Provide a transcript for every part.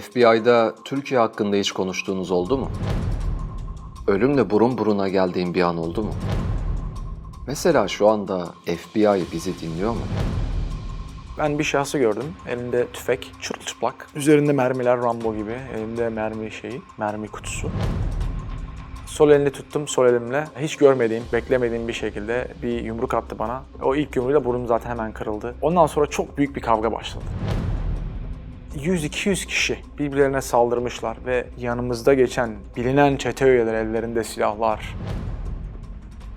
FBI'da Türkiye hakkında hiç konuştuğunuz oldu mu? Ölümle burun buruna geldiğin bir an oldu mu? Mesela şu anda FBI bizi dinliyor mu? Ben bir şahsı gördüm. Elinde tüfek, çırılçıplak. Üzerinde mermiler Rambo gibi. Elinde mermi kutusu. Sol elini tuttum, sol elimle. Hiç görmediğim, beklemediğim bir şekilde bir yumruk attı bana. O ilk yumruğuyla burnum zaten hemen kırıldı. Ondan sonra çok büyük bir kavga başladı. 100-200 kişi birbirlerine saldırmışlar ve yanımızda geçen bilinen çete üyeleri ellerinde silahlar.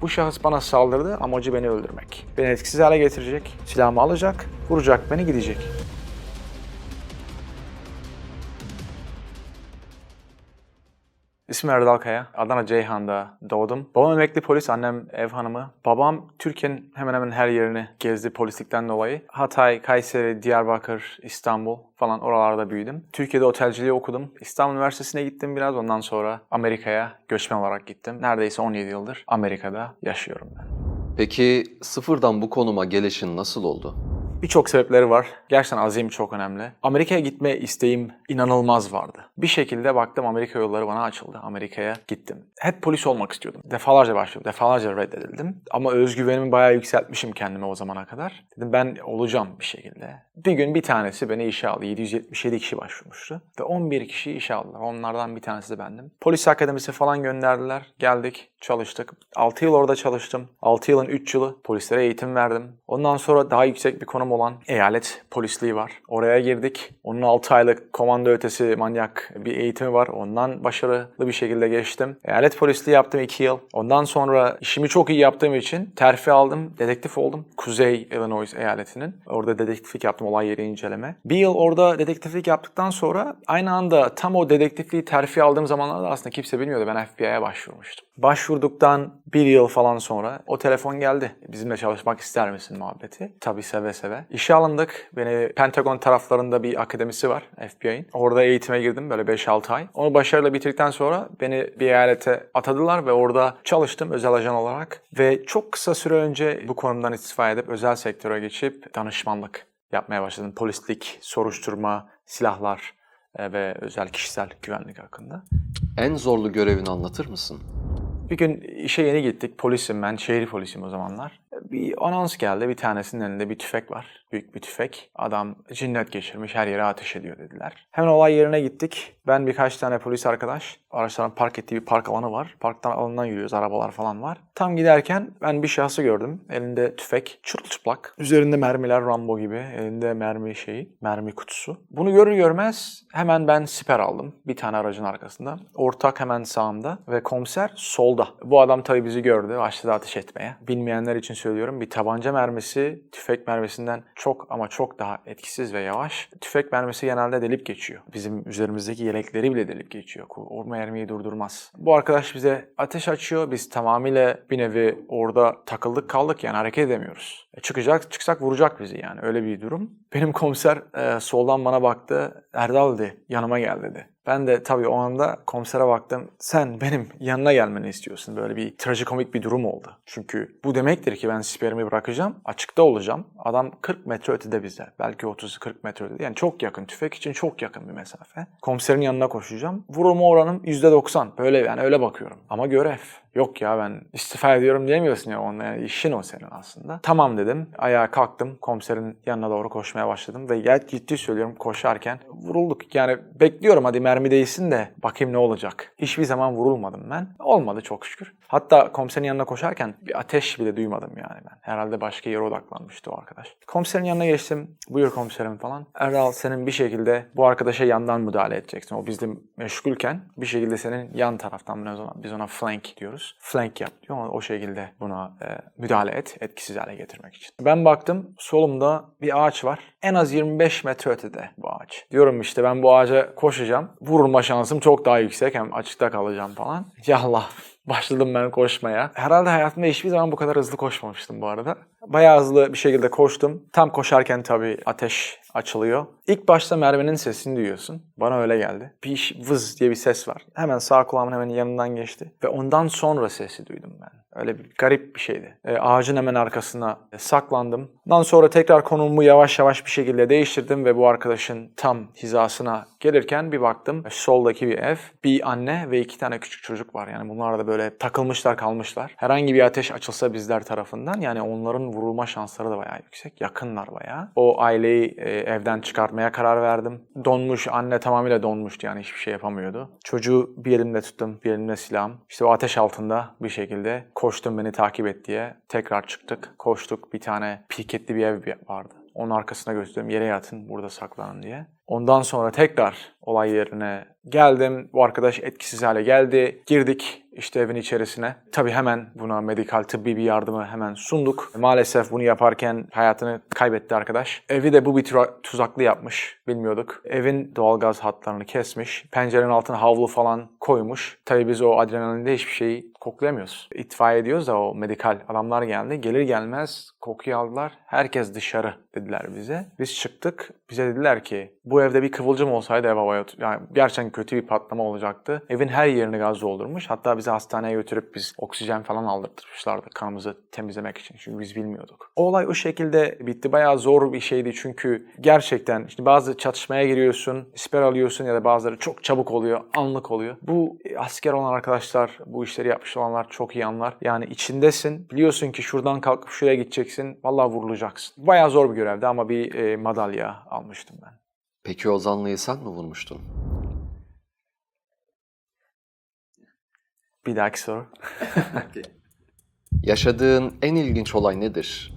Bu şahıs bana saldırdı, amacı beni öldürmek. Beni etkisiz hale getirecek, silahımı alacak, vuracak, beni gidecek. İsmim Erdal Kaya, Adana Ceyhan'da doğdum. Babam emekli polis, annem ev hanımı. Babam Türkiye'nin hemen hemen her yerini gezdi polislikten dolayı. Hatay, Kayseri, Diyarbakır, İstanbul falan oralarda büyüdüm. Türkiye'de otelciliği okudum. İstanbul Üniversitesi'ne gittim biraz. Ondan sonra Amerika'ya göçmen olarak gittim. Neredeyse 17 yıldır Amerika'da yaşıyorum ben. Peki sıfırdan bu konuma gelişin nasıl oldu? Birçok sebepleri var. Gerçekten azim çok önemli. Amerika'ya gitme isteğim inanılmaz vardı. Bir şekilde baktım Amerika yolları bana açıldı. Amerika'ya gittim. Hep polis olmak istiyordum. Defalarca başvurdum. Defalarca reddedildim. Ama özgüvenimi bayağı yükseltmişim kendime o zamana kadar. Dedim ben olacağım bir şekilde. Bir gün bir tanesi beni işe aldı. 777 kişi başvurmuştu. Ve 11 kişi işe aldılar. Onlardan bir tanesi de bendim. Polis akademisi falan gönderdiler. Geldik, çalıştık. 6 yıl orada çalıştım. 6 yılın 3 yılı polislere eğitim verdim. Ondan sonra daha yüksek bir konum olan eyalet polisliği var. Oraya girdik. Onun 6 aylık komando ötesi manyak bir eğitimi var. Ondan başarılı bir şekilde geçtim. Eyalet polisliği yaptım 2 yıl. Ondan sonra işimi çok iyi yaptığım için terfi aldım. Dedektif oldum. Kuzey Illinois eyaletinin. Orada dedektiflik yaptım. Olay yeri inceleme. Bir yıl orada dedektiflik yaptıktan sonra aynı anda tam o dedektifliği terfi aldığım zamanlarda aslında kimse bilmiyordu. Ben FBI'ye başvurmuştum. Başvurduktan bir yıl falan sonra o telefon geldi. Bizimle çalışmak ister misin muhabbeti? Tabii seve seve. İşe alındık. Beni Pentagon taraflarında bir akademisi var FBI'nin. Orada eğitime girdim böyle 5-6 ay. Onu başarıyla bitirdikten sonra beni bir eyalete atadılar ve orada çalıştım özel ajan olarak. Ve çok kısa süre önce bu konumdan istifa edip özel sektöre geçip danışmanlık yapmaya başladım. Polislik, soruşturma, silahlar ve özel kişisel güvenlik hakkında. En zorlu görevini anlatır mısın? Bir gün işe yeni gittik. Polisim ben. Şehir polisiyim o zamanlar. Bir anons geldi. Bir tanesinin elinde bir tüfek var. Büyük bir tüfek. Adam cinnet geçirmiş. Her yere ateş ediyor dediler. Hemen olay yerine gittik. Ben birkaç tane polis arkadaş. Araçların park ettiği bir park alanı var. Parktan alanından yürüyoruz. Arabalar falan var. Tam giderken ben bir şahsı gördüm. Elinde tüfek. Çırılçıplak. Üzerinde mermiler Rambo gibi. Elinde mermi kutusu. Bunu görür görmez hemen ben siper aldım. Bir tane aracın arkasında. Ortak hemen sağımda ve komiser solda. Bu adam tabii bizi gördü, başladı ateş etmeye. Bilmeyenler için söylüyorum, bir tabanca mermisi tüfek mermisinden çok ama çok daha etkisiz ve yavaş. Tüfek mermisi genelde delip geçiyor. Bizim üzerimizdeki yelekleri bile delip geçiyor. O mermiyi durdurmaz. Bu arkadaş bize ateş açıyor. Biz tamamıyla bir nevi orada takıldık kaldık yani hareket edemiyoruz. Çıksak vuracak bizi yani öyle bir durum. Benim komiser soldan bana baktı. Erdal dedi, yanıma gel dedi. Ben de tabii o anda komisere baktım. Sen benim yanına gelmeni istiyorsun. Böyle bir trajikomik bir durum oldu. Çünkü bu demektir ki ben siperimi bırakacağım. Açıkta olacağım. Adam 40 metre ötede bize. Belki 30-40 metre ötede. Yani çok yakın. Tüfek için çok yakın bir mesafe. Komiserin yanına koşacağım. Vurulma oranım %90. Böyle yani öyle bakıyorum. Ama görev. Yok ya ben istifa ediyorum diyemiyorsun ya onunla. Yani işin o senin aslında. Tamam dedim. Ayağa kalktım. Komiserin yanına doğru koşmaya başladım. Ve gayet ciddi söylüyorum koşarken vurulduk. Yani bekliyorum hadi mermi değilsin de bakayım ne olacak. Hiçbir zaman vurulmadım ben. Olmadı çok şükür. Hatta komiserin yanına koşarken bir ateş bile duymadım yani ben. Herhalde başka yere odaklanmıştı o arkadaş. Komiserin yanına geçtim. Buyur komiserim falan. Erdal senin bir şekilde bu arkadaşa yandan müdahale edeceksin. O bizle meşgulken bir şekilde senin yan taraftan biz ona flank diyoruz. Flank yap diyor. O şekilde buna müdahale et. Etkisiz hale getirmek için. Ben baktım solumda bir ağaç var. En az 25 metre ötede bu ağaç. Diyorum işte ben bu ağaca koşacağım. Vurulma şansım çok daha yüksek. Hem açıkta kalacağım falan. Yallah. Başladım ben koşmaya. Herhalde hayatımda hiçbir zaman bu kadar hızlı koşmamıştım bu arada. Bayağı hızlı bir şekilde koştum. Tam koşarken tabii ateş açılıyor. İlk başta merminin sesini duyuyorsun. Bana öyle geldi. Bir vız diye bir ses var. Hemen sağ kulağımın hemen yanından geçti. Ve ondan sonra sesi duydum ben. Öyle bir garip bir şeydi. Ağacın hemen arkasına saklandım. Ondan sonra tekrar konumumu yavaş yavaş bir şekilde değiştirdim ve bu arkadaşın tam hizasına gelirken bir baktım. Soldaki bir ev, bir anne ve 2 tane küçük çocuk var. Yani bunlar da böyle takılmışlar kalmışlar. Herhangi bir ateş açılsa bizler tarafından yani onların vurulma şansları da bayağı yüksek. Yakınlar bayağı. O aileyi evden çıkartmaya karar verdim. Donmuş, anne tamamıyla donmuştu yani hiçbir şey yapamıyordu. Çocuğu bir elimle tuttum, bir elimle silahım. İşte o ateş altında bir şekilde koştum beni takip et diye. Tekrar çıktık, koştuk. Bir tane piketli bir ev vardı. Onun arkasına götürdüm, yere yatın, burada saklanın diye. Ondan sonra tekrar olay yerine geldim. Bu arkadaş etkisiz hale geldi. Girdik işte evin içerisine. Tabii hemen buna medikal, tıbbi bir yardımı hemen sunduk. Maalesef bunu yaparken hayatını kaybetti arkadaş. Evi de bu bir tuzaklı yapmış. Bilmiyorduk. Evin doğalgaz hatlarını kesmiş. Pencerenin altına havlu falan koymuş. Tabii biz o adrenalinde hiçbir şeyi koklayamıyoruz. İtfaiye diyoruz da o medikal adamlar geldi. Gelir gelmez kokuyu aldılar. Herkes dışarı dediler bize. Biz çıktık. Bize dediler ki bu evde bir kıvılcım olsaydı ev havaya... Yani gerçekten kötü bir patlama olacaktı. Evin her yerini gaz doldurmuş. Hatta bizi hastaneye götürüp biz oksijen falan aldırtmışlardı kanımızı temizlemek için. Çünkü biz bilmiyorduk. O olay o şekilde bitti. Bayağı zor bir şeydi çünkü gerçekten işte bazı çatışmaya giriyorsun, siper alıyorsun ya da bazıları çok çabuk oluyor, anlık oluyor. Bu asker olan arkadaşlar, bu işleri yapmış olanlar çok iyi anlar. Yani içindesin. Biliyorsun ki şuradan kalkıp şuraya gideceksin. Vallahi vurulacaksın. Bayağı zor bir görevdi ama bir madalya almıştım ben. Peki Ozanlı'yı sen mi vurmuştun? Bir dahaki soru. Yaşadığın en ilginç olay nedir?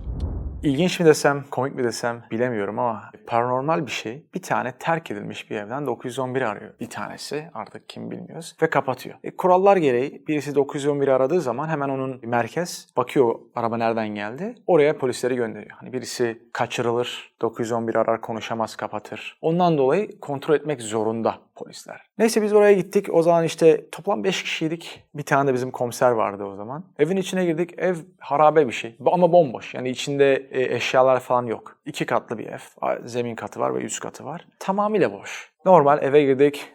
İlginç mi desem, komik mi desem bilemiyorum ama paranormal bir şey. Bir tane terk edilmiş bir evden 911 arıyor. Bir tanesi artık kim bilmiyoruz ve kapatıyor. Kurallar gereği birisi 911'i aradığı zaman hemen onun merkez bakıyor araba nereden geldi. Oraya polisleri gönderiyor. Hani birisi kaçırılır, 911 arar konuşamaz kapatır. Ondan dolayı kontrol etmek zorunda polisler. Neyse biz oraya gittik. O zaman işte toplam 5 kişiydik. Bir tane de bizim komiser vardı o zaman. Evin içine girdik. Ev harabe bir şey ama bomboş. Yani içinde eşyalar falan yok. 2 katlı bir ev. Zemin katı var ve üst katı var. Tamamıyla boş. Normal eve girdik.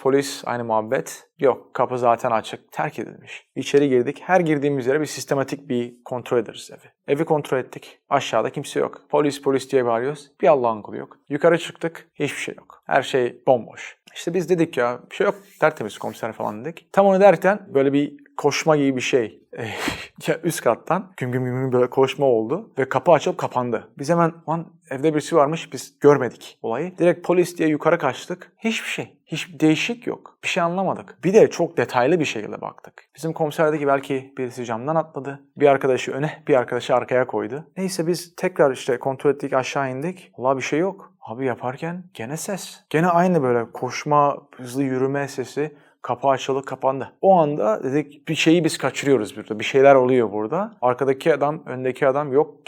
Polis aynı muhabbet. Yok, kapı zaten açık, terk edilmiş. İçeri girdik. Her girdiğimiz yere bir sistematik bir kontrol ederiz evi. Evi kontrol ettik. Aşağıda kimse yok. Polis diye bağırıyoruz. Bir Allah'ın kulu yok. Yukarı çıktık. Hiçbir şey yok. Her şey bomboş. İşte biz dedik ya bir şey yok. Tertemiz komiser falan dedik. Tam onu derken böyle bir koşma gibi bir şey. Ya üst kattan güm güm böyle koşma oldu ve kapı açılıp kapandı. Biz hemen evde birisi varmış biz görmedik olayı. Direkt polis diye yukarı kaçtık. Hiçbir şey. Hiç değişik yok. Bir şey anlamadık. Bir de çok detaylı bir şekilde baktık. Bizim komiserdeki belki birisi camdan atladı. Bir arkadaşı öne, bir arkadaşı arkaya koydu. Neyse biz tekrar işte kontrol ettik, aşağı indik. Vallahi bir şey yok. Abi yaparken gene ses. Gene aynı böyle koşma, hızlı yürüme sesi. Kapı açıldı, kapandı. O anda dedik bir şeyi biz kaçırıyoruz burada. Bir şeyler oluyor burada. Arkadaki adam, öndeki adam yok.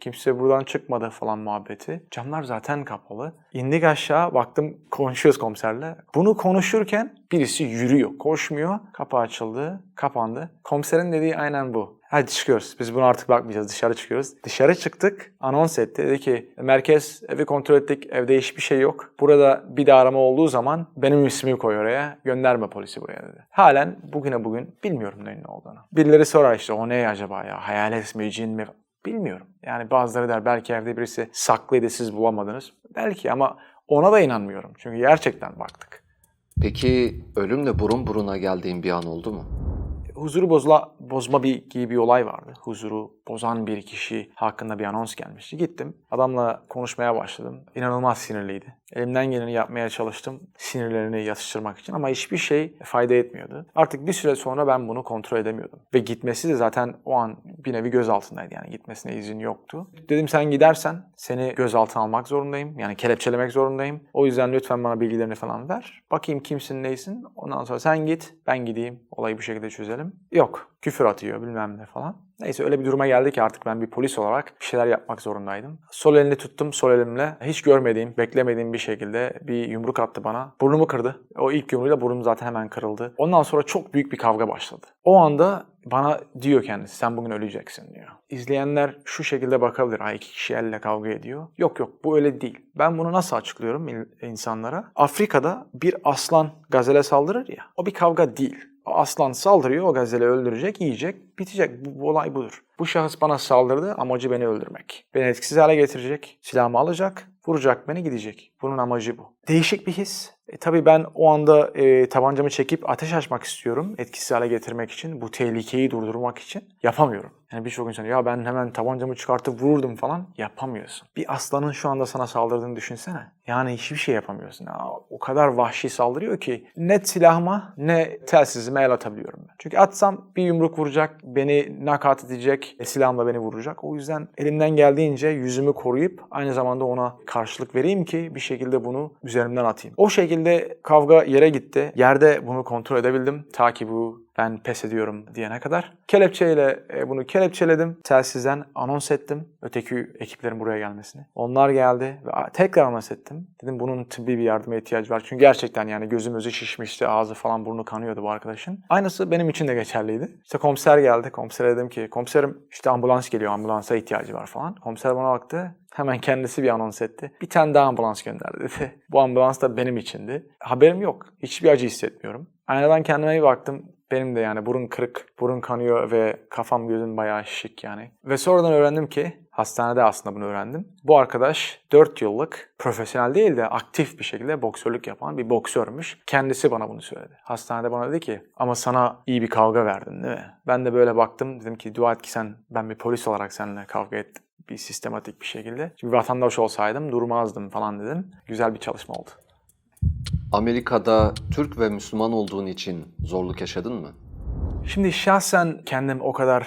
Kimse buradan çıkmadı falan muhabbeti. Camlar zaten kapalı. İndik aşağı, baktım konuşuyoruz komiserle. Bunu konuşurken birisi yürüyor, koşmuyor. Kapı açıldı, kapandı. Komiserin dediği aynen bu. Hadi çıkıyoruz. Biz buna artık bakmayacağız. Dışarı çıkıyoruz. Dışarı çıktık. Anons etti. Dedi ki merkez evi kontrol ettik. Evde hiçbir şey yok. Burada bir de arama olduğu zaman benim ismimi koy oraya. Gönderme polisi buraya dedi. Halen bugüne bugün bilmiyorum neyin ne olduğunu. Birileri sorar işte o ne acaba ya? Hayalet mi, cin mi? Bilmiyorum. Yani bazıları der belki evde birisi saklıydı siz bulamadınız. Belki ama ona da inanmıyorum. Çünkü gerçekten baktık. Peki ölümle burun buruna geldiğin bir an oldu mu? Huzuru bozma gibi bir olay vardı. Huzuru bozan bir kişi hakkında bir anons gelmişti. Gittim. Adamla konuşmaya başladım. İnanılmaz sinirliydi. Elimden geleni yapmaya çalıştım sinirlerini yatıştırmak için ama hiçbir şey fayda etmiyordu. Artık bir süre sonra ben bunu kontrol edemiyordum. Ve gitmesi de zaten o an bir nevi gözaltındaydı yani gitmesine izin yoktu. Dedim sen gidersen seni gözaltına almak zorundayım. Yani kelepçelemek zorundayım. O yüzden lütfen bana bilgilerini falan ver. Bakayım kimsin neysin. Ondan sonra sen git ben gideyim. Olayı bu şekilde çözelim. Yok. Küfür atıyor bilmem ne falan. Neyse öyle bir duruma geldi ki artık ben bir polis olarak bir şeyler yapmak zorundaydım. Sol elini tuttum. Sol elimle hiç görmediğim, beklemediğim bir şekilde bir yumruk attı bana. Burnumu kırdı. O ilk yumruğuyla burnum zaten hemen kırıldı. Ondan sonra çok büyük bir kavga başladı. O anda bana diyor kendisi sen bugün öleceksin diyor. İzleyenler şu şekilde bakabilir. Ay 2 kişi elle kavga ediyor. Yok bu öyle değil. Ben bunu nasıl açıklıyorum insanlara? Afrika'da bir aslan gazele saldırır ya. O bir kavga değil. aslan saldırıyor, o gazeli öldürecek, yiyecek, bitecek. Bu olay budur. Bu şahıs bana saldırdı, amacı beni öldürmek. Beni etkisiz hale getirecek, silahımı alacak, vuracak beni, gidecek. Bunun amacı bu. Değişik bir his. Tabii ben o anda tabancamı çekip ateş açmak istiyorum. Etkisiz hale getirmek için, bu tehlikeyi durdurmak için. Yapamıyorum. Yani birçok insan ya ben hemen tabancamı çıkartıp vururdum falan. Yapamıyorsun. Bir aslanın şu anda sana saldırdığını düşünsene. Yani hiçbir şey yapamıyorsun. Ya, o kadar vahşi saldırıyor ki ne silahıma ne telsizime el atabiliyorum ben. Çünkü atsam bir yumruk vuracak, beni nakat edecek, silahımla beni vuracak. O yüzden elimden geldiğince yüzümü koruyup aynı zamanda ona karşılık vereyim ki bir şekilde bunu üzerimden atayım. O şekilde kavga yere gitti. Yerde bunu kontrol edebildim. Ta ki bu ben pes ediyorum diyene kadar. Kelepçeyle bunu kelepçeledim. Telsizden anons ettim. Öteki ekiplerin buraya gelmesini. Onlar geldi ve tekrar anons ettim. Dedim bunun tıbbi bir yardıma ihtiyacı var. Çünkü gerçekten yani gözü şişmişti. Ağzı falan burnu kanıyordu bu arkadaşın. Aynısı benim için de geçerliydi. İşte komiser geldi. Komisere dedim ki komiserim işte ambulans geliyor. Ambulansa ihtiyacı var falan. Komiser bana baktı. Hemen kendisi bir anons etti. Bir tane daha ambulans gönderdi dedi. Bu ambulans da benim içindi. Haberim yok. Hiçbir acı hissetmiyorum. Aynadan kendime bir baktım. Benim de yani burun kırık, burun kanıyor ve kafam gözüm bayağı şişik yani. Ve sonradan öğrendim ki, hastanede aslında bunu öğrendim. Bu arkadaş 4 yıllık profesyonel değil de aktif bir şekilde boksörlük yapan bir boksörmüş. Kendisi bana bunu söyledi. Hastanede bana dedi ki ama sana iyi bir kavga verdin değil mi? Ben de böyle baktım dedim ki dua et ki ben bir polis olarak seninle kavga ettim. Bir sistematik bir şekilde. Çünkü vatandaş olsaydım durmazdım falan dedim. Güzel bir çalışma oldu. Amerika'da Türk ve Müslüman olduğun için zorluk yaşadın mı? Şimdi şahsen kendim o kadar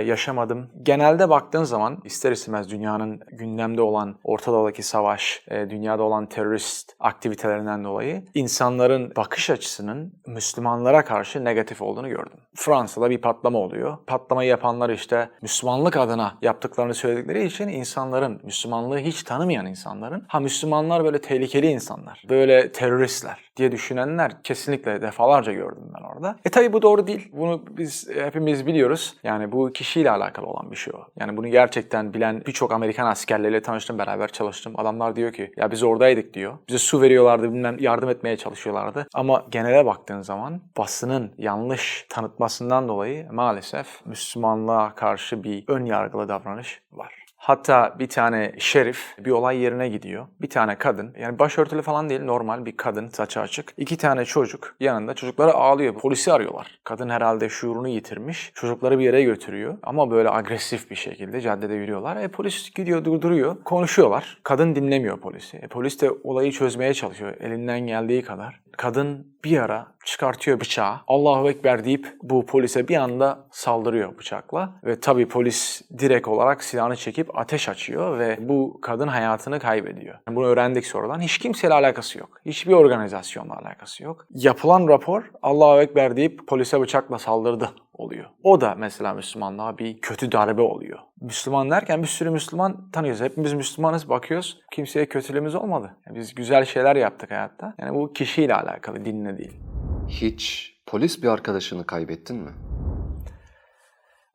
yaşamadım. Genelde baktığın zaman ister istemez dünyanın gündemde olan Orta Doğu'daki savaş, dünyada olan terörist aktivitelerinden dolayı insanların bakış açısının Müslümanlara karşı negatif olduğunu gördüm. Fransa'da bir patlama oluyor. Patlamayı yapanlar işte Müslümanlık adına yaptıklarını söyledikleri için insanların, Müslümanlığı hiç tanımayan insanların, ha Müslümanlar böyle tehlikeli insanlar, böyle teröristler diye düşünenler kesinlikle defalarca gördüm ben orada. Tabii bu doğru değil. Bunu biz hepimiz biliyoruz. Yani bu kişiyle alakalı olan bir şey o. Yani bunu gerçekten bilen birçok Amerikan askerleriyle tanıştım, beraber çalıştım. Adamlar diyor ki ya biz oradaydık diyor. Bize su veriyorlardı, bilmem yardım etmeye çalışıyorlardı. Ama genele baktığın zaman basının yanlış tanıtmasından dolayı maalesef Müslümanlığa karşı bir ön yargılı davranış var. Hatta bir tane şerif bir olay yerine gidiyor. Bir tane kadın, yani başörtülü falan değil, normal bir kadın, saçı açık. 2 tane çocuk yanında, çocukları ağlıyor. Polisi arıyorlar. Kadın herhalde şuurunu yitirmiş. Çocukları bir yere götürüyor ama böyle agresif bir şekilde caddede yürüyorlar. Polis gidiyor, durduruyor. Konuşuyorlar. Kadın dinlemiyor polisi. Polis de olayı çözmeye çalışıyor elinden geldiği kadar. Kadın bir ara çıkartıyor bıçağı. Allahu Ekber deyip bu polise bir anda saldırıyor bıçakla. Ve tabii polis direkt olarak silahını çekip ateş açıyor ve bu kadın hayatını kaybediyor. Bunu öğrendik sonradan. Hiç kimseyle alakası yok. Hiçbir organizasyonla alakası yok. Yapılan rapor Allahu Ekber deyip polise bıçakla saldırdı oluyor. O da mesela Müslümanlığa bir kötü darbe oluyor. Müslüman derken bir sürü Müslüman tanıyoruz. Hepimiz Müslümanız, bakıyoruz. Kimseye kötülüğümüz olmadı. Yani biz güzel şeyler yaptık hayatta. Yani bu kişiyle alakalı, dinle değil. Hiç polis bir arkadaşını kaybettin mi?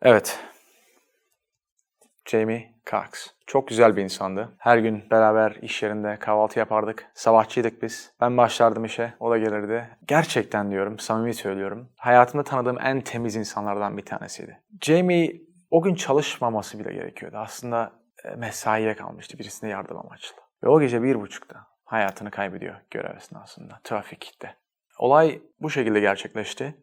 Evet. Jamie Cox. Çok güzel bir insandı. Her gün beraber iş yerinde kahvaltı yapardık. Sabahçıydık biz. Ben başlardım işe, o da gelirdi. Gerçekten diyorum, samimi söylüyorum. Hayatımda tanıdığım en temiz insanlardan bir tanesiydi. Jamie o gün çalışmaması bile gerekiyordu. Aslında mesaiye kalmıştı birisine yardım amaçlı. Ve o gece 1.30'da hayatını kaybediyor görev esnasında, trafikte. Olay bu şekilde gerçekleşti.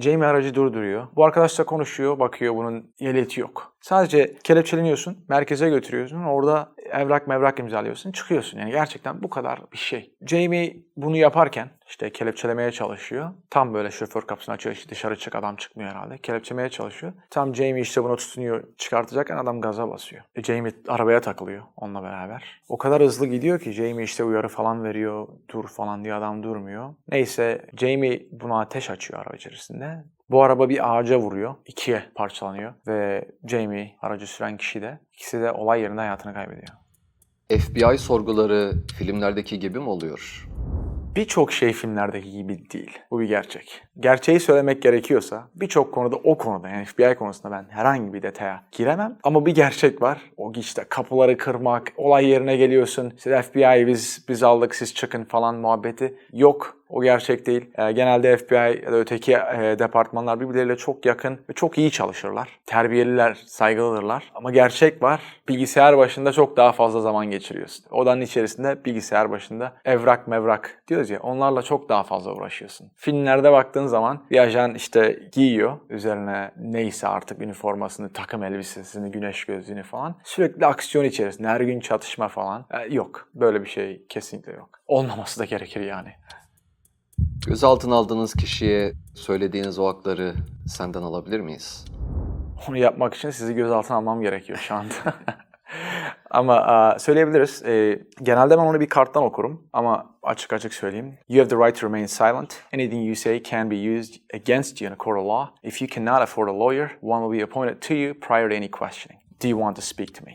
Jamie aracı durduruyor. Bu arkadaşla konuşuyor, bakıyor bunun ehliyeti yok. Sadece kelepçeleniyorsun, merkeze götürüyorsun, orada evrak mevrak imzalıyorsun, çıkıyorsun. Yani gerçekten bu kadar bir şey. Jamie bunu yaparken işte kelepçelemeye çalışıyor. Tam böyle şoför kapısını açıyor, işte dışarı çık, adam çıkmıyor herhalde. Kelepçelemeye çalışıyor. Tam Jamie işte buna tutunuyor, çıkartacakken adam gaza basıyor. Jamie arabaya takılıyor onunla beraber. O kadar hızlı gidiyor ki Jamie işte uyarı falan veriyor, dur falan diye, adam durmuyor. Neyse Jamie buna ateş açıyor araba içerisinde. Bu araba bir ağaca vuruyor. 2'ye parçalanıyor. Ve Jamie, aracı süren kişi de, ikisi de olay yerinde hayatını kaybediyor. FBI sorguları filmlerdeki gibi mi oluyor? Birçok şey filmlerdeki gibi değil. Bu bir gerçek. Gerçeği söylemek gerekiyorsa birçok konuda, o konuda yani FBI konusunda ben herhangi bir detaya giremem. Ama bir gerçek var. O işte kapıları kırmak, olay yerine geliyorsun. İşte FBI biz aldık siz çıkın falan muhabbeti yok. O gerçek değil. Genelde FBI ya da öteki departmanlar birbirleriyle çok yakın ve çok iyi çalışırlar. Terbiyeliler, saygılıdırlar. Ama gerçek var. Bilgisayar başında çok daha fazla zaman geçiriyorsun. Odanın içerisinde bilgisayar başında evrak mevrak diyoruz ya, onlarla çok daha fazla uğraşıyorsun. Filmlerde baktığın zaman bir ajan işte giyiyor. Üzerine neyse artık üniformasını, takım elbisesini, güneş gözlüğünü falan. Sürekli aksiyon içerisinde. Her gün çatışma falan. Yok. Böyle bir şey kesinlikle yok. Olmaması da gerekir yani. Gözaltına aldığınız kişiye söylediğiniz o hakları senden alabilir miyiz? Onu yapmak için sizi gözaltına almam gerekiyor şu anda. Ama söyleyebiliriz. Genelde ben onu bir karttan okurum ama açık açık söyleyeyim. You have the right to remain silent. Anything you say can be used against you in a court of law. If you cannot afford a lawyer, one will be appointed to you prior to any questioning. Do you want to speak to me?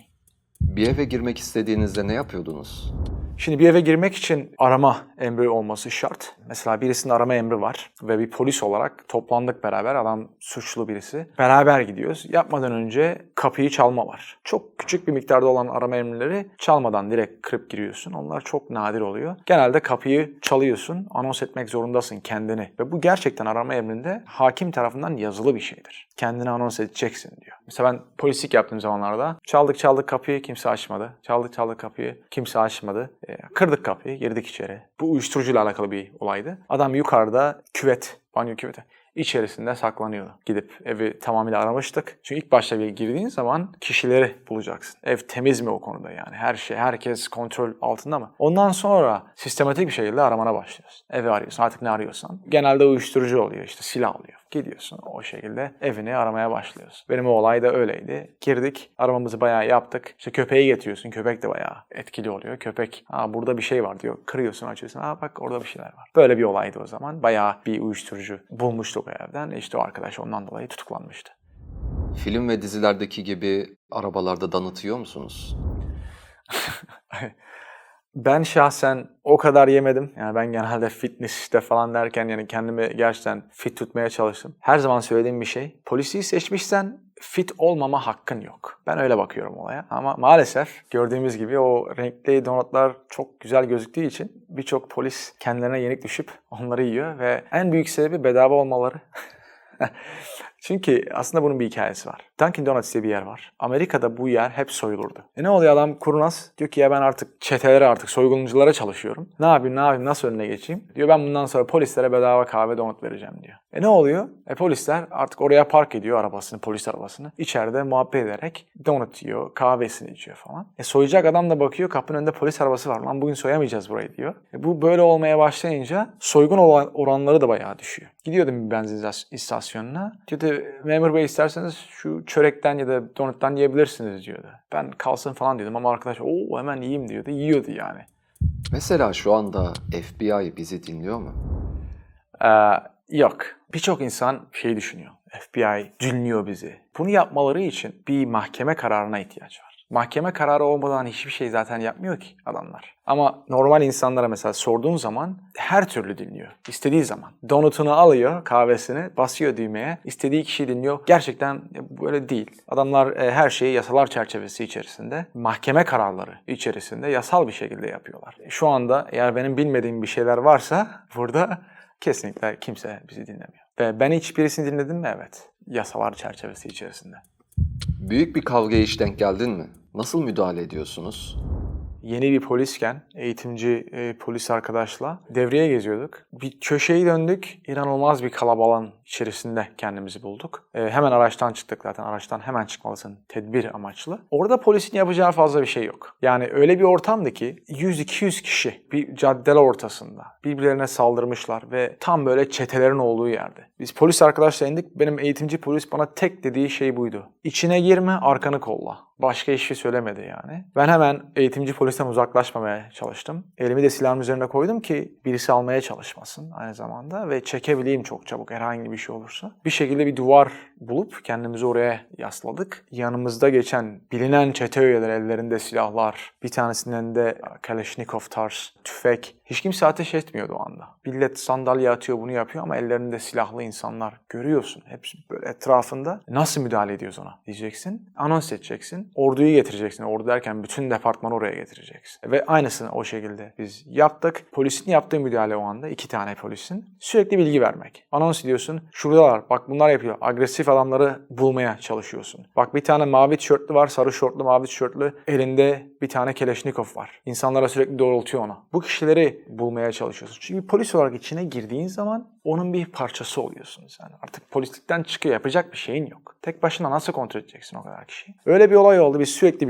Bir eve girmek istediğinizde ne yapıyordunuz? Şimdi bir eve girmek için arama emri olması şart. Mesela birisinin arama emri var ve bir polis olarak toplandık beraber. Adam suçlu birisi. Beraber gidiyoruz. Yapmadan önce kapıyı çalma var. Çok küçük bir miktarda olan arama emirleri çalmadan direkt kırıp giriyorsun. Onlar çok nadir oluyor. Genelde kapıyı çalıyorsun. Anons etmek zorundasın kendini. Ve bu gerçekten arama emrinde hakim tarafından yazılı bir şeydir. Kendini anons edeceksin diyor. Mesela ben polislik yaptığım zamanlarda çaldık kapıyı kimse açmadı. Çaldık kapıyı kimse açmadı. Kırdık kapıyı, girdik içeri. Bu uyuşturucuyla alakalı bir olaydı. Adam yukarıda banyo küveti içerisinde saklanıyordu. Gidip evi tamamıyla aramıştık. Çünkü ilk başta bir girdiğin zaman kişileri bulacaksın. Ev temiz mi o konuda yani? Herkes kontrol altında mı? Ondan sonra sistematik bir şekilde aramana başlıyorsun. Evi arıyorsun, artık ne arıyorsan. Genelde uyuşturucu oluyor, işte silah oluyor. Gidiyorsun o şekilde evini aramaya başlıyorsun. Benim o olay da öyleydi. Girdik, aramamızı bayağı yaptık. İşte köpeği getiriyorsun, köpek de bayağı etkili oluyor. Köpek, burada bir şey var diyor. Kırıyorsun, açıyorsun, bak orada bir şeyler var. Böyle bir olaydı o zaman. Bayağı bir uyuşturucu bulmuştuk o evden. İşte o arkadaş ondan dolayı tutuklanmıştı. Film ve dizilerdeki gibi arabalarda danıtıyor musunuz? Ben şahsen o kadar yemedim. Yani ben genelde fitness işte falan derken yani kendimi gerçekten fit tutmaya çalıştım. Her zaman söylediğim bir şey. Polisi seçmişsen fit olmama hakkın yok. Ben öyle bakıyorum olaya. Ama maalesef gördüğümüz gibi o renkli donutlar çok güzel gözüktüğü için birçok polis kendilerine yenik düşüp onları yiyor ve en büyük sebebi bedava olmaları. Çünkü aslında bunun bir hikayesi var. Dunkin Donuts diye bir yer var. Amerika'da bu yer hep soyulurdu. Ne oluyor adam kurnaz? Diyor ki ya ben artık çetelere soygunculara çalışıyorum. Ne yapayım nasıl önüne geçeyim? Diyor ben bundan sonra polislere bedava kahve donut vereceğim diyor. Ne oluyor? Polisler artık oraya park ediyor arabasını, polis arabasını. İçeride muhabbet ederek donut yiyor, kahvesini içiyor falan. Soyacak adam da bakıyor kapının önünde polis arabası var. Lan bugün soyamayacağız burayı diyor. Bu böyle olmaya başlayınca soygun oranları da bayağı düşüyor. Gidiyordum bir benzin istasyonuna. Diyordu memur bey isterseniz şu çörekten ya da donuttan yiyebilirsiniz diyordu. Ben kalsın falan diyordum ama arkadaş hemen yiyeyim diyordu. Yiyordu yani. Mesela şu anda FBI bizi dinliyor mu? Yok. Birçok insan düşünüyor. FBI dinliyor bizi. Bunu yapmaları için bir mahkeme kararına ihtiyaç var. Mahkeme kararı olmadan hiçbir şey zaten yapmıyor ki adamlar. Ama normal insanlara mesela sorduğun zaman her türlü dinliyor. İstediği zaman. Donutunu alıyor, kahvesini, basıyor düğmeye. İstediği kişiyi dinliyor. Gerçekten böyle değil. Adamlar her şeyi yasalar çerçevesi içerisinde, mahkeme kararları içerisinde yasal bir şekilde yapıyorlar. Şu anda eğer benim bilmediğim bir şeyler varsa burada kesinlikle kimse bizi dinlemiyor. Ve ben hiçbirisini dinledim mi? Evet. Yasalar çerçevesi içerisinde. Büyük bir kavgaya hiç denk geldin mi? Nasıl müdahale ediyorsunuz? Yeni bir polisken eğitimci polis arkadaşla devreye geziyorduk. Bir köşeyi döndük. İnanılmaz bir kalabalığın içerisinde kendimizi bulduk. Hemen araçtan çıktık zaten. Araçtan hemen çıkmalısın. Tedbir amaçlı. Orada polisin yapacağı fazla bir şey yok. Yani öyle bir ortamdı ki 100-200 kişi bir caddeler ortasında birbirlerine saldırmışlar ve tam böyle çetelerin olduğu yerde. Biz polis arkadaşla indik. Benim eğitimci polis bana tek dediği şey buydu. İçine girme, arkanı kolla. Başka hiçbir şey söylemedi yani. Ben hemen eğitimci polisten uzaklaşmamaya çalıştım. Elimi de silahın üzerine koydum ki birisi almaya çalışmasın aynı zamanda ve çekebileyim çok çabuk herhangi bir şey olursa. Bir şekilde bir duvar bulup kendimizi oraya yasladık. Yanımızda geçen bilinen çete üyeleri ellerinde silahlar, bir tanesinin de Kalashnikov tarz tüfek. Hiç kimse ateş etmiyordu o anda. Millet sandalye atıyor bunu yapıyor ama ellerinde silahlı insanlar görüyorsun. Hepsi böyle etrafında. Nasıl müdahale ediyoruz ona diyeceksin. Anons edeceksin. orduyu getireceksin. Ordu derken bütün departmanı oraya getireceksin. Ve aynısını o şekilde biz yaptık. Polisin yaptığı müdahale o anda, 2 tane polisin. Sürekli bilgi vermek. Anons ediyorsun. Şuradalar. Bak bunlar yapıyor. Agresif adamları bulmaya çalışıyorsun. Bak bir tane mavi tişörtlü var. Sarı şortlu, mavi tişörtlü. Elinde bir tane Keleşnikov var. İnsanlara sürekli doğrultuyor onu. Bu kişileri bulmaya çalışıyorsun. Çünkü polis olarak içine girdiğin zaman onun bir parçası oluyorsun sen. Artık polislikten çıkıyor. Yapacak bir şeyin yok. Tek başına nasıl kontrol edeceksin o kadar kişiyi? Öyle bir olay oldu. Biz sürekli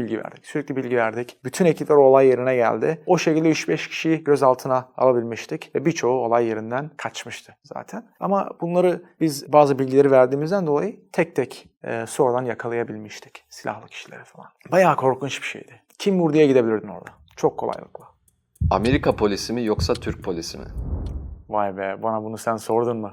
bilgi verdik. Bütün ekipler olay yerine geldi. O şekilde 3-5 kişiyi gözaltına alabilmiştik. Ve birçoğu olay yerinden kaçmıştı zaten. Ama bunları biz bazı bilgileri verdiğimizden dolayı tek tek sonradan yakalayabilmiştik. Silahlı kişileri falan. Bayağı korkunç bir şeydi. Kim vurduya gidebilirdin orada. Çok kolaylıkla. Amerika polisi mi yoksa Türk polisi mi? Vay be, bana bunu sen sordun mu?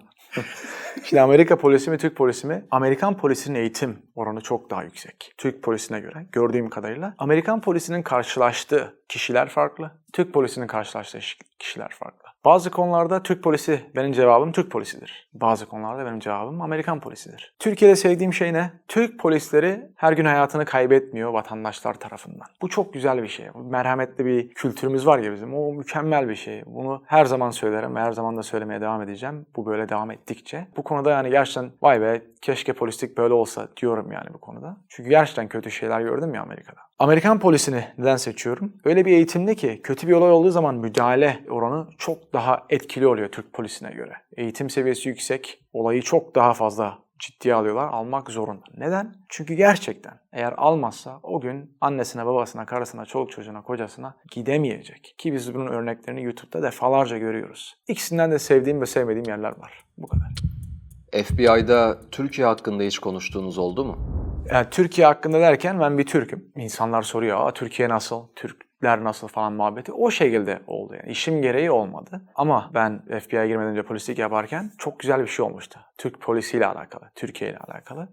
Şimdi Amerika polisi mi, Türk polisi mi? Amerikan polisinin eğitim oranı çok daha yüksek. Türk polisine göre gördüğüm kadarıyla. Amerikan polisinin karşılaştığı kişiler farklı. Türk polisinin karşılaştığı kişiler farklı. Bazı konularda Türk polisi, benim cevabım Türk polisidir. Bazı konularda benim cevabım Amerikan polisidir. Türkiye'de sevdiğim şey ne? Türk polisleri her gün hayatını kaybetmiyor vatandaşlar tarafından. Bu çok güzel bir şey. Merhametli bir kültürümüz var ya bizim. O mükemmel bir şey. Bunu her zaman söylerim. Her zaman da söylemeye devam edeceğim. Bu böyle devam ettikçe. Bu konuda yani gerçekten vay be keşke polislik böyle olsa diyorum yani bu konuda. Çünkü gerçekten kötü şeyler gördüm ya Amerika'da. Amerikan polisini neden seçiyorum? Öyle bir eğitimde ki kötü bir olay olduğu zaman müdahale oranı çok daha etkili oluyor Türk polisine göre. Eğitim seviyesi yüksek, olayı çok daha fazla ciddiye alıyorlar, almak zorunda. Neden? Çünkü gerçekten eğer almazsa o gün annesine, babasına, karısına, çoluk çocuğuna, kocasına gidemeyecek. Ki biz bunun örneklerini YouTube'da defalarca görüyoruz. İkisinden de sevdiğim ve sevmediğim yerler var. Bu kadar. FBI'da Türkiye hakkında hiç konuştuğunuz oldu mu? Yani Türkiye hakkında derken ben bir Türk'üm. İnsanlar soruyor, Türkiye nasıl, Türkler nasıl falan muhabbeti. O şekilde oldu yani. İşim gereği olmadı. Ama ben FBI'ye girmeden önce polislik yaparken çok güzel bir şey olmuştu. Türk polisiyle alakalı, Türkiye ile alakalı.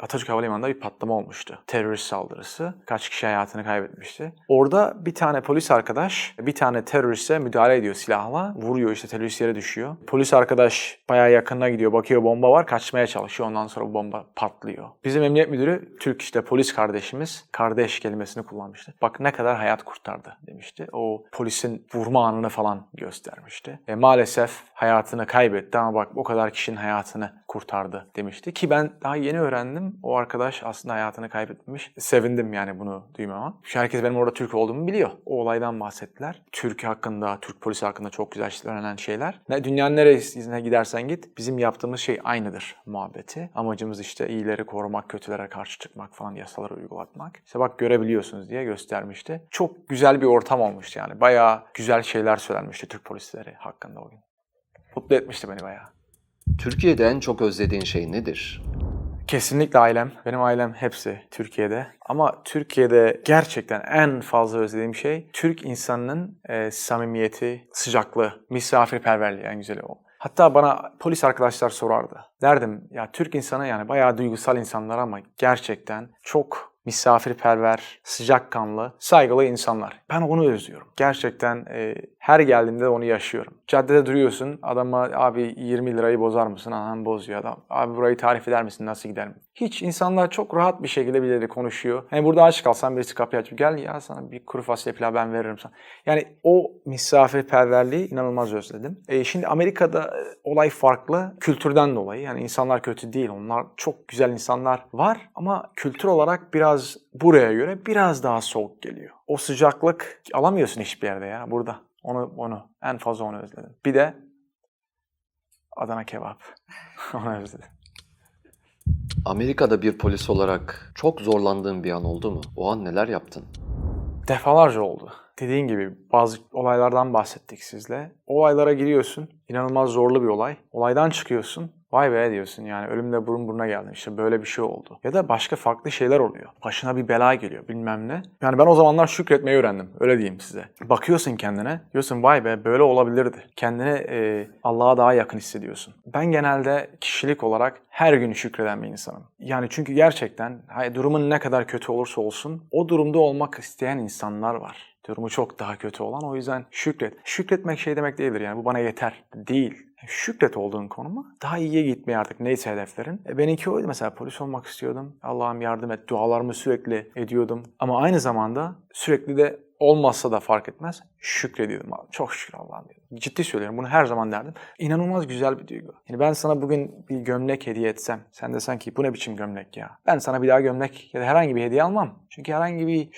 Atatürk Havalimanı'nda bir patlama olmuştu. Terörist saldırısı. Kaç kişi hayatını kaybetmişti. Orada bir tane polis arkadaş bir tane teröriste müdahale ediyor silahla. Vuruyor işte terörist yere düşüyor. Polis arkadaş bayağı yakınına gidiyor. Bakıyor bomba var. Kaçmaya çalışıyor. Ondan sonra bu bomba patlıyor. Bizim emniyet müdürü Türk işte polis kardeşimiz kardeş kelimesini kullanmıştı. Bak ne kadar hayat kurtardı demişti. O polisin vurma anını falan göstermişti. Maalesef hayatını kaybetti ama bak o kadar kişinin hayatını kurtardı demişti. Ki ben daha yeni öğrendim. O arkadaş aslında hayatını kaybetmiş. Sevindim yani bunu duymama. Herkes benim orada Türk olduğumu biliyor. O olaydan bahsettiler. Türkiye hakkında, Türk polisi hakkında çok güzel öğrenen şeyler. Dünyanın neresine gidersen git bizim yaptığımız şey aynıdır muhabbeti. Amacımız işte iyileri korumak, kötülere karşı çıkmak falan yasaları uygulatmak. İşte bak görebiliyorsunuz diye göstermişti. Çok güzel bir ortam olmuştu yani. Bayağı güzel şeyler söylenmişti Türk polisleri hakkında o gün. Mutlu etmişti beni bayağı. Türkiye'de en çok özlediğin şey nedir? Kesinlikle ailem. Benim ailem hepsi Türkiye'de. Ama Türkiye'de gerçekten en fazla özlediğim şey Türk insanının samimiyeti, sıcaklığı, misafirperverliği en güzeli o. Hatta bana polis arkadaşlar sorardı. Derdim ya Türk insanı yani bayağı duygusal insanlar ama gerçekten çok misafirperver, sıcakkanlı, saygılı insanlar. Ben onu özlüyorum. Gerçekten her geldiğimde onu yaşıyorum. Caddede duruyorsun, adama abi 20 lirayı bozar mısın? Anam bozuyor adam. Abi burayı tarif eder misin? Nasıl giderim? Hiç insanlar çok rahat bir şekilde birileri konuşuyor. Hani burada aç kalsan birisi kapıyı açıp gel ya sana bir kuru fasulye pilav ben veririm sana. Yani o misafirperverliği inanılmaz özledim. Şimdi Amerika'da olay farklı kültürden dolayı. Yani insanlar kötü değil. Onlar çok güzel insanlar var ama kültür olarak biraz buraya göre biraz daha soğuk geliyor. O sıcaklık alamıyorsun hiçbir yerde ya burada. Onu en fazla onu özledim. Bir de Adana kebap. Onu özledim. Amerika'da bir polis olarak çok zorlandığın bir an oldu mu? O an neler yaptın? Defalarca oldu. Dediğin gibi bazı olaylardan bahsettik sizle. Olaylara giriyorsun. İnanılmaz zorlu bir olay. Olaydan çıkıyorsun. Vay be diyorsun yani ölümle burun buruna geldim işte böyle bir şey oldu. Ya da başka farklı şeyler oluyor. Başına bir bela geliyor bilmem ne. Yani ben o zamanlar şükretmeyi öğrendim öyle diyeyim size. Bakıyorsun kendine diyorsun vay be böyle olabilirdi. Kendini Allah'a daha yakın hissediyorsun. Ben genelde kişilik olarak her gün şükreden bir insanım. Yani çünkü gerçekten durumun ne kadar kötü olursa olsun o durumda olmak isteyen insanlar var. Durumu çok daha kötü olan o yüzden şükret. Şükretmek şey demek değildir yani bu bana yeter değil. şükret olduğun konuma daha iyiye gitmeye artık neyse hedeflerin. Benimki oydu mesela, polis olmak istiyordum. Allah'ım yardım et, dualarımı sürekli ediyordum. Ama aynı zamanda sürekli de olmazsa da fark etmez şükrediyordum. Çok şükür Allah'ım diyordum. Ciddi söylüyorum, bunu her zaman derdim. İnanılmaz güzel bir duygu. Yani ben sana bugün bir gömlek hediye etsem, sen desen ki bu ne biçim gömlek ya. Ben sana bir daha gömlek ya da herhangi bir hediye almam. Çünkü herhangi bir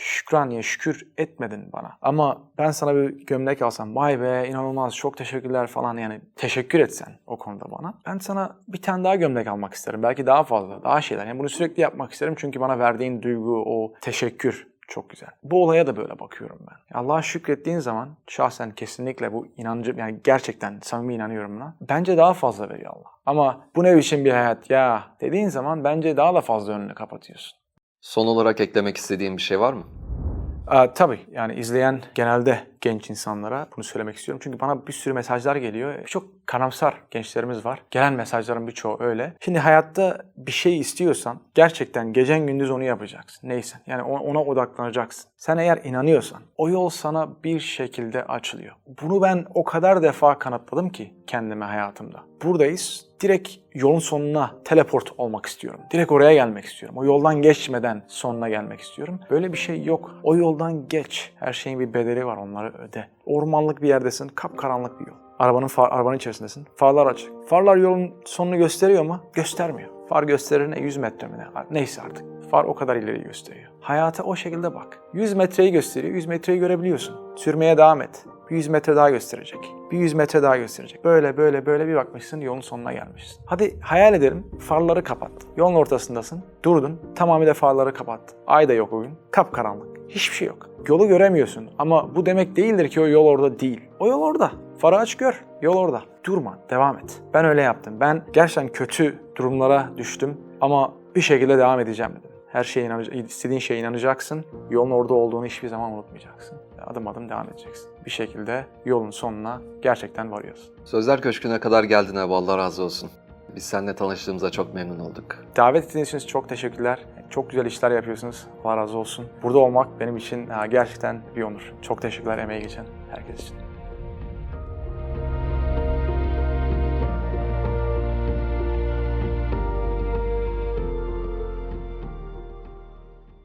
şükür etmedin bana. Ama ben sana bir gömlek alsam, vay be inanılmaz çok teşekkürler falan, yani teşekkür etsen o konuda bana. Ben sana bir tane daha gömlek almak isterim. Belki daha fazla, daha şeyler. Yani bunu sürekli yapmak isterim çünkü bana verdiğin duygu, o teşekkür çok güzel. Bu olaya da böyle bakıyorum ben. Allah'a şükrettiğin zaman şahsen kesinlikle bu inancı, yani gerçekten samimi inanıyorum buna. Bence daha fazla veriyor Allah. Ama bu ne biçim bir hayat ya dediğin zaman bence daha da fazla önünü kapatıyorsun. Son olarak eklemek istediğin bir şey var mı? Tabii yani izleyen genelde genç insanlara bunu söylemek istiyorum. Çünkü bana bir sürü mesajlar geliyor. Çok karamsar gençlerimiz var. Gelen mesajların birçoğu öyle. Şimdi hayatta bir şey istiyorsan gerçekten gecen gündüz onu yapacaksın. Neyse yani ona odaklanacaksın. Sen eğer inanıyorsan o yol sana bir şekilde açılıyor. Bunu ben o kadar defa kanıtladım ki kendime hayatımda. Buradayız. Direkt yolun sonuna teleport olmak istiyorum. Direkt oraya gelmek istiyorum. O yoldan geçmeden sonuna gelmek istiyorum. Böyle bir şey yok. O yoldan geç. Her şeyin bir bedeli var, onları öde. Ormanlık bir yerdesin, kapkaranlık bir yol. Arabanın içerisindesin, farlar açık. Farlar yolun sonunu gösteriyor mu? Göstermiyor. Far gösterene 100 metre mi? Neyse artık. Far o kadar ileri gösteriyor. Hayata o şekilde bak. 100 metreyi gösteriyor, 100 metreyi görebiliyorsun. Sürmeye devam et. Bir 100 metre daha gösterecek. Bir 100 metre daha gösterecek. Böyle bir bakmışsın yolun sonuna gelmişsin. Hadi hayal edelim, farları kapattın. Yolun ortasındasın, durdun, tamamıyla farları kapattın. Ay da yok o gün, kapkaranlık. Hiçbir şey yok. Yolu göremiyorsun ama bu demek değildir ki o yol orada değil. O yol orada. Farı aç gör, yol orada. Durma, devam et. Ben öyle yaptım. Ben gerçekten kötü durumlara düştüm ama bir şekilde devam edeceğim dedim. Her şeye istediğin şeye inanacaksın. Yolun orada olduğunu hiçbir zaman unutmayacaksın. Adım adım devam edeceksin. Bir şekilde yolun sonuna gerçekten varıyorsun. Sözler Köşkü'ne kadar geldin abi, Allah razı olsun. Biz seninle tanıştığımıza çok memnun olduk. Davet ettiğiniz için çok teşekkürler. Çok güzel işler yapıyorsunuz. Allah razı olsun. Burada olmak benim için gerçekten bir onur. Çok teşekkürler emeği geçen herkes için.